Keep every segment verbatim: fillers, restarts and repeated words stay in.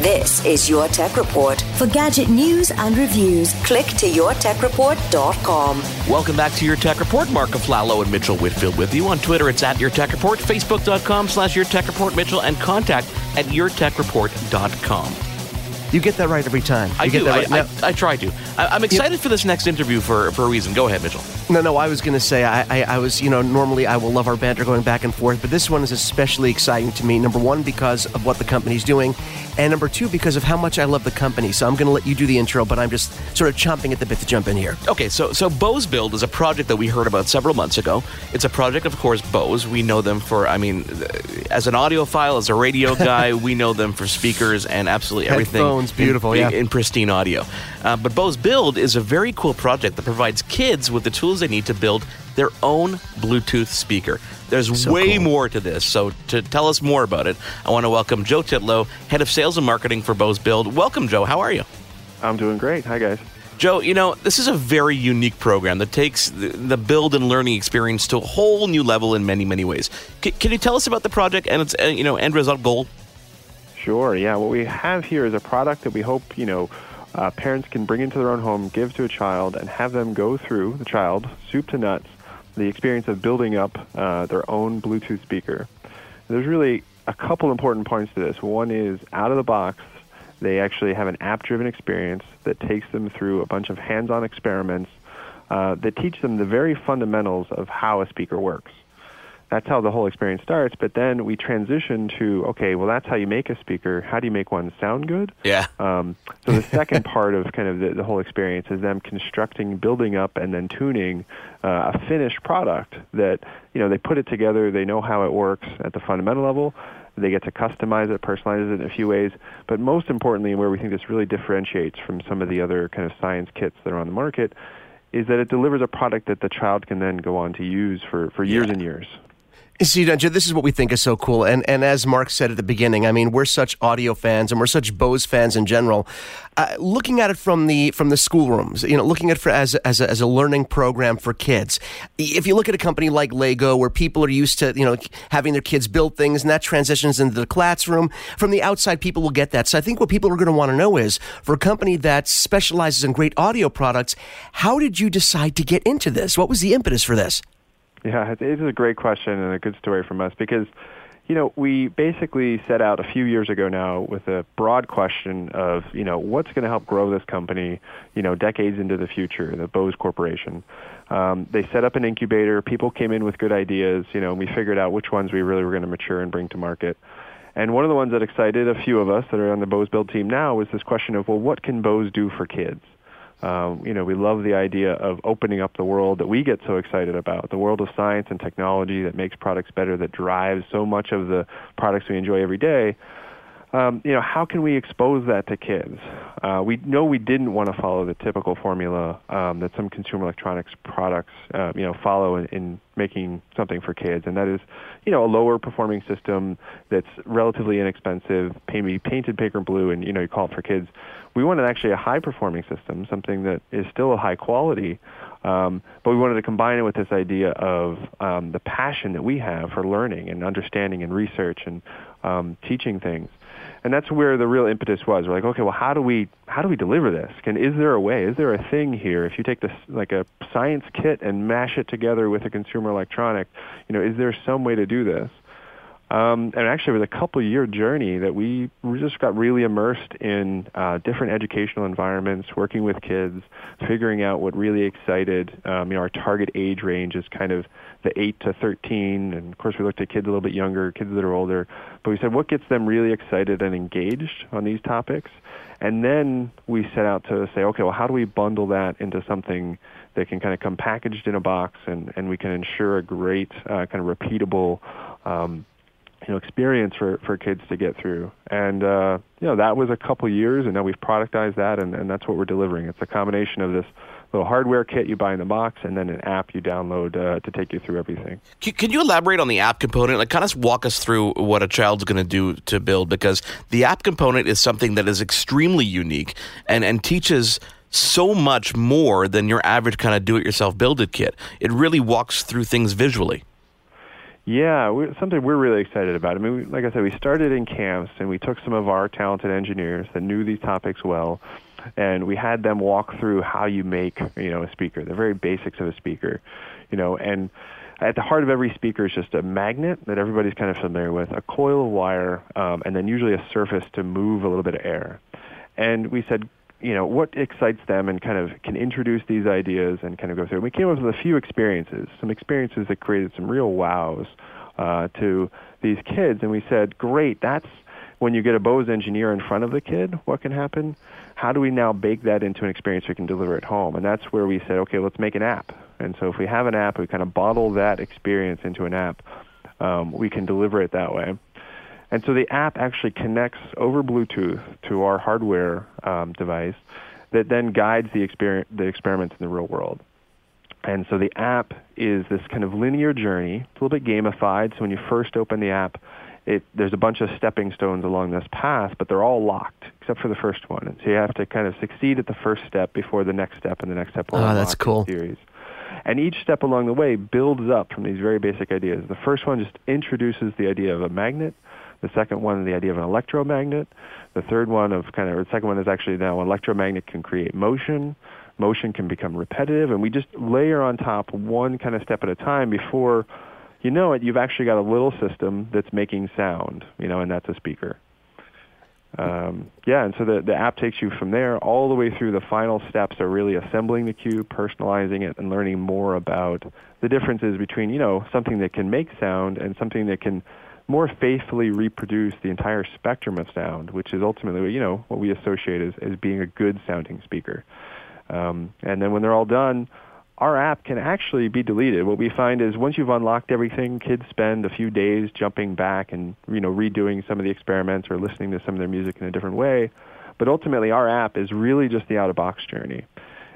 This is Your Tech Report. For gadget news and reviews, click to your tech report dot com. Welcome back to Your Tech Report. Marco Flallow and Mitchell Whitfield with you. On Twitter, it's at Your Tech Report, facebook dot com slash Your Tech Report, Mitchell, and contact at your tech report dot com. You get that right every time. You I get do. That right. I, I, I try to. I, I'm excited you, for this next interview for, for a reason. Go ahead, Mitchell. No, no, I was going to say, I, I, I was, you know, normally I will love our banter going back and forth, but this one is especially exciting to me. Number one, because of what the company's doing, and number two, because of how much I love the company. So I'm going to let you do the intro, but I'm just sort of chomping at the bit to jump in here. Okay, so, so Bose Build is a project that we heard about several months ago. It's a project, of course, Bose. We know them for, I mean, as an audiophile, as a radio guy, we know them for speakers and absolutely everything. Headphones. It's beautiful, in, yeah. In pristine audio. Uh, but Bose Build is a very cool project that provides kids with the tools they need to build their own Bluetooth speaker. There's so way cool. more to this, so to tell us more about it, I want to welcome Joe Titlow, Head of Sales and Marketing for Bose Build. Welcome, Joe. How are you? I'm doing great. Hi, guys. Joe, you know, this is a very unique program that takes the, the build and learning experience to a whole new level in many, many ways. C- can you tell us about the project and its uh, you know, end result goal? Sure, yeah. What we have here is a product that we hope, you know, uh, parents can bring into their own home, give to a child, and have them go through, the child, soup to nuts, the experience of building up uh, their own Bluetooth speaker. There's really a couple important points to this. One is, out of the box, they actually have an app-driven experience that takes them through a bunch of hands-on experiments uh, that teach them the very fundamentals of how a speaker works. That's how the whole experience starts, but then we transition to, okay, well, that's how you make a speaker. How do you make one sound good? Yeah. Um, so the second part of kind of the, the whole experience is them constructing, building up, and then tuning uh, a finished product that, you know, they put it together, they know how it works at the fundamental level, they get to customize it, personalize it in a few ways, but most importantly, where we think this really differentiates from some of the other kind of science kits that are on the market, is that it delivers a product that the child can then go on to use for, for years yeah. and years. See, this is what we think is so cool, and and as Mark said at the beginning, I mean, we're such audio fans, and we're such Bose fans in general. Uh, looking at it from the from the schoolrooms, you know, looking at it for, as as a, as a learning program for kids. If you look at a company like Lego, where people are used to, you know, having their kids build things, and that transitions into the classroom, from the outside, people will get that. So I think what people are going to want to know is, for a company that specializes in great audio products, how did you decide to get into this? What was the impetus for this? Yeah, it is a great question and a good story from us because, you know, we basically set out a few years ago now with a broad question of, you know, what's going to help grow this company, you know, decades into the future, the Bose Corporation. Um, they set up an incubator. People came in with good ideas, you know, and we figured out which ones we really were going to mature and bring to market. And one of the ones that excited a few of us that are on the Bose Build team now was this question of, well, what can Bose do for kids? Um, you know, we love the idea of opening up the world that we get so excited about, the world of science and technology that makes products better, that drives so much of the products we enjoy every day. Um, you know, how can we expose that to kids? Uh, we know we didn't want to follow the typical formula um, that some consumer electronics products, uh, you know, follow in, in making something for kids, and that is, you know, a lower performing system that's relatively inexpensive, maybe painted pink or blue, and you know, you call it for kids. We wanted actually a high performing system, something that is still a high quality. Um, but we wanted to combine it with this idea of um, the passion that we have for learning and understanding and research and um, teaching things. And that's where the real impetus was. We're like, okay, well, how do we how do we deliver this? Can is there a way? Is there a thing here? If you take this like a science kit and mash it together with a consumer electronic, you know, is there some way to do this? Um, and actually, it was a couple-year journey that we just got really immersed in uh, different educational environments, working with kids, figuring out what really excited. Um, you know, our target age range is kind of the eight to thirteen, and of course, we looked at kids a little bit younger, kids that are older. But we said, what gets them really excited and engaged on these topics? And then we set out to say, okay, well, how do we bundle that into something that can kind of come packaged in a box, and, and we can ensure a great uh, kind of repeatable um you know, experience for, for kids to get through. And, uh, you know, that was a couple years, and now we've productized that, and, and that's what we're delivering. It's a combination of this little hardware kit you buy in the box and then an app you download uh, to take you through everything. Can, can you elaborate on the app component? Like, kind of walk us through what a child's going to do to build, because the app component is something that is extremely unique and, and teaches so much more than your average kind of do-it-yourself build-it kit. It really walks through things visually. Yeah, we, something we're really excited about. I mean, we, like I said, we started in camps, and we took some of our talented engineers that knew these topics well, and we had them walk through how you make, you know, a speaker, the very basics of a speaker, you know, and at the heart of every speaker is just a magnet that everybody's kind of familiar with, a coil of wire, um, and then usually a surface to move a little bit of air. And we said, you know, what excites them and kind of can introduce these ideas and kind of go through. And we came up with a few experiences, some experiences that created some real wows uh, to these kids. And we said, great, that's when you get a Bose engineer in front of the kid, what can happen? How do we now bake that into an experience we can deliver at home? And that's where we said, okay, let's make an app. And so if we have an app, we kind of bottle that experience into an app. Um, we can deliver it that way. And so the app actually connects over Bluetooth to our hardware um, device that then guides the, exper- the experiments in the real world. And so the app is this kind of linear journey. It's a little bit gamified. So when you first open the app, it, there's a bunch of stepping stones along this path, but they're all locked except for the first one. And so you have to kind of succeed at the first step before the next step, and the next step will unlock. Oh, that's cool. The series. And each step along the way builds up from these very basic ideas. The first one just introduces the idea of a magnet. The second one, the idea of an electromagnet. The third one of kind of, or the second one is actually now an electromagnet can create motion. Motion can become repetitive. And we just layer on top one kind of step at a time before you know it, you've actually got a little system that's making sound, you know, and that's a speaker. Um, yeah, and so the, the app takes you from there all the way through. The final steps are really assembling the cue, personalizing it, and learning more about the differences between, you know, something that can make sound and something that can more faithfully reproduce the entire spectrum of sound, which is ultimately, you know, what we associate as, as being a good-sounding speaker. Um, and then when they're all done, our app can actually be deleted. What we find is once you've unlocked everything, kids spend a few days jumping back and, you know, redoing some of the experiments or listening to some of their music in a different way. But ultimately, our app is really just the out-of-box journey.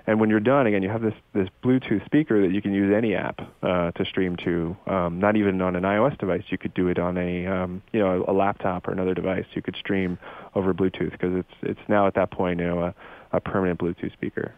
And when you're done, again, you have this, this Bluetooth speaker that you can use any app uh, to stream to. Um, not even on an iOS device, you could do it on a um, you know a laptop or another device. You could stream over Bluetooth because it's it's now at that point you know a, a permanent Bluetooth speaker.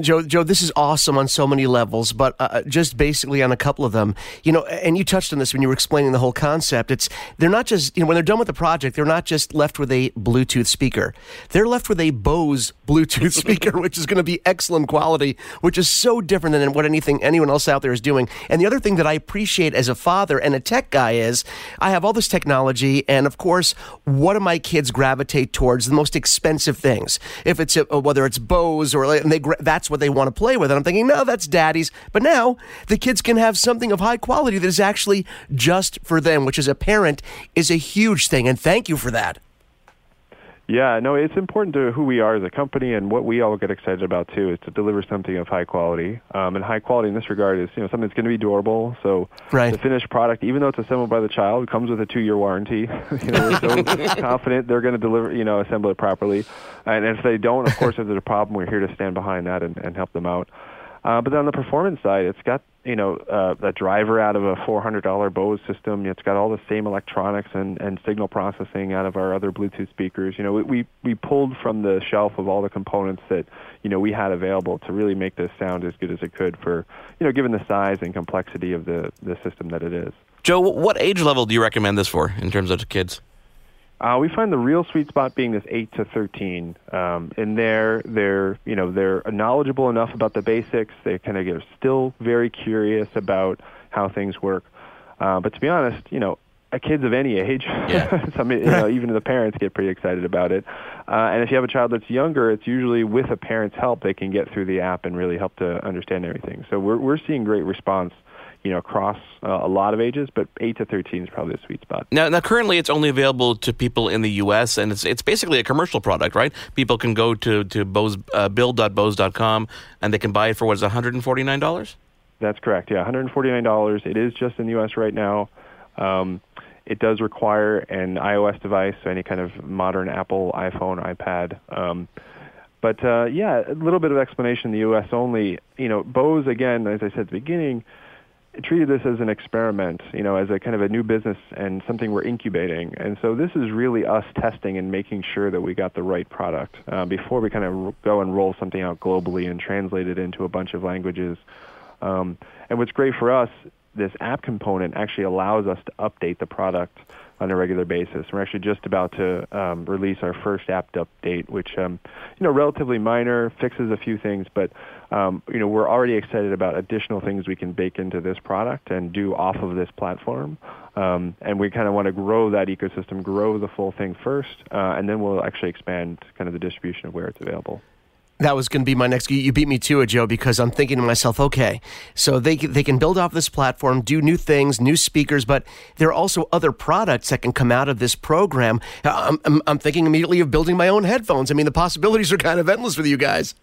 Joe, Joe, this is awesome on so many levels, but uh, just basically on a couple of them, you know, and you touched on this when you were explaining the whole concept. It's, they're not just, you know, when they're done with the project, they're not just left with a Bluetooth speaker. They're left with a Bose Bluetooth speaker, which is going to be excellent quality, which is so different than what anything anyone else out there is doing. And the other thing that I appreciate as a father and a tech guy is I have all this technology, and of course, what do my kids gravitate towards? The most expensive things. If it's, a, whether it's Bose or, and they, that's what they want to play with. And I'm thinking, no, that's daddy's. But now the kids can have something of high quality that is actually just for them, which as a parent is a huge thing. And thank you for that. Yeah, no, it's important to who we are as a company, and what we all get excited about too is to deliver something of high quality. Um, and high quality in this regard is, you know, something that's going to be durable. So right. The finished product, even though it's assembled by the child, comes with a two-year warranty. You know, we're so confident they're going to deliver, you know, assemble it properly. And if they don't, of course, if there's a problem, we're here to stand behind that and, and help them out. Uh, but then on the performance side, it's got, you know, uh, a driver out of a four hundred dollars Bose system. It's got all the same electronics and, and signal processing out of our other Bluetooth speakers. You know, we we pulled from the shelf of all the components that, you know, we had available to really make this sound as good as it could for, you know, given the size and complexity of the, the system that it is. Joe, what age level do you recommend this for in terms of kids? Uh, we find the real sweet spot being this eight to thirteen. Um, and they're, they're, you know, they're knowledgeable enough about the basics. They kind of get still very curious about how things work. Uh, but to be honest, you know, kids of any age, yeah. Some, you know, even the parents get pretty excited about it. Uh, and if you have a child that's younger, it's usually with a parent's help they can get through the app and really help to understand everything. So we're we're seeing great response, you know, across uh, a lot of ages, but eight to thirteen is probably the sweet spot. Now, now, currently it's only available to people in the U S, and it's it's basically a commercial product, right? People can go to, to Bose, uh, build dot bose dot com, and they can buy it for, what is it, one hundred forty-nine dollars? That's correct, yeah, one hundred forty-nine dollars. It is just in the U S right now. Um, It does require an iOS device, so any kind of modern Apple iPhone, iPad. Um, but, uh, yeah, a little bit of explanation in the U S only. You know, Bose, again, as I said at the beginning, treated this as an experiment, you know, as a kind of a new business and something we're incubating. And so this is really us testing and making sure that we got the right product uh, before we kind of go and roll something out globally and translate it into a bunch of languages. Um, and what's great for us, this app component actually allows us to update the product on a regular basis. We're actually just about to um, release our first app update, which, um, you know, relatively minor, fixes a few things, but, um, you know, we're already excited about additional things we can bake into this product and do off of this platform. Um, and we kind of want to grow that ecosystem, grow the full thing first, uh, and then we'll actually expand kind of the distribution of where it's available. That was going to be my next. You beat me to it, Joe, because I'm thinking to myself, okay, so they they can build off this platform, do new things, new speakers, but there are also other products that can come out of this program. I'm, I'm, I'm thinking immediately of building my own headphones. I mean, the possibilities are kind of endless with you guys.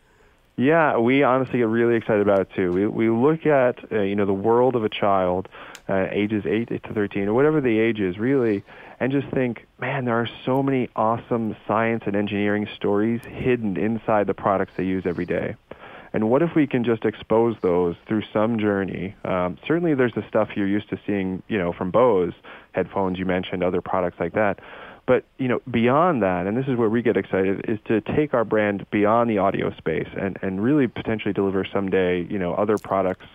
Yeah, we honestly get really excited about it too. We we look at uh, you know the world of a child, uh, ages eight to thirteen or whatever the age is, really, and just think, man, there are so many awesome science and engineering stories hidden inside the products they use every day. And what if we can just expose those through some journey? Um, certainly, there's the stuff you're used to seeing, you know, from Bose headphones. You mentioned other products like that. But, you know, beyond that, and this is where we get excited, is to take our brand beyond the audio space and, and really potentially deliver someday, you know, other products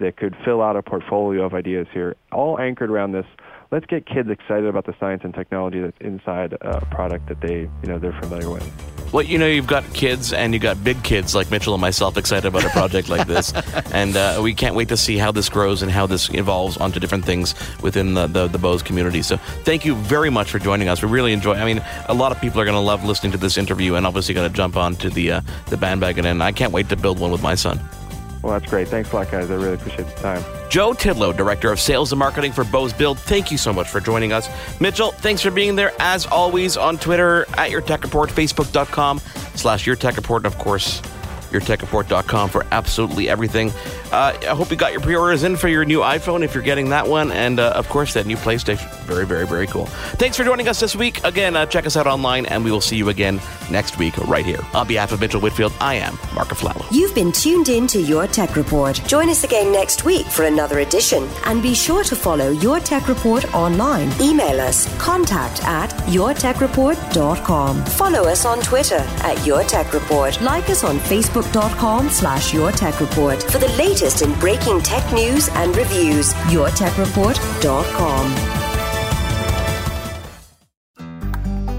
that could fill out a portfolio of ideas here, all anchored around this. Let's get kids excited about the science and technology that's inside a product that they, you know, they're familiar with. Well, you know, you've got kids and you've got big kids like Mitchell and myself excited about a project like this. And uh, we can't wait to see how this grows and how this evolves onto different things within the, the, the Bose community. So thank you very much for joining us. We really enjoy I mean, a lot of people are going to love listening to this interview and obviously going to jump on to the, uh, the bandwagon. And I can't wait to build one with my son. Well, that's great. Thanks a lot, guys. I really appreciate the time. Joe Titlow, Director of Sales and Marketing for Bose Build, thank you so much for joining us. Mitchell, thanks for being there. As always, on Twitter, at Your Tech Report, Facebook.com slash Your Tech Report, and of course, your tech report dot com for absolutely everything. Uh, I hope you got your pre-orders in for your new iPhone if you're getting that one. And, uh, of course, that new PlayStation. Very, very, very cool. Thanks for joining us this week. Again, uh, check us out online, and we will see you again next week right here. On behalf of Mitchell Whitfield, I am Mark Aflalo. You've been tuned in to Your Tech Report. Join us again next week for another edition. And be sure to follow Your Tech Report online. Email us, contact at your tech report dot com. Follow us on Twitter at Your Tech Report. Like us on Facebook. Facebook.com slash Your Tech Report for the latest in breaking tech news and reviews. your tech report dot com.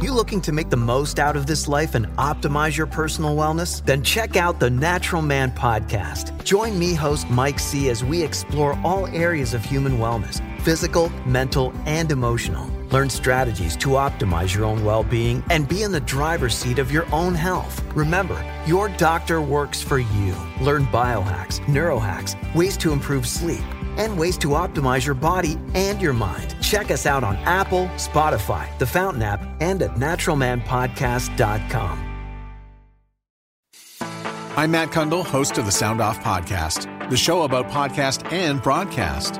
You looking to make the most out of this life and optimize your personal wellness? Then check out the Natural Man podcast. Join me, host Mike C., as we explore all areas of human wellness, physical, mental, and emotional. Learn strategies to optimize your own well-being and be in the driver's seat of your own health. Remember, your doctor works for you. Learn biohacks, neurohacks, ways to improve sleep, and ways to optimize your body and your mind. Check us out on Apple, Spotify, the Fountain app, and at natural man podcast dot com. I'm Matt Kundle, host of the Sound Off Podcast, the show about podcast and broadcast.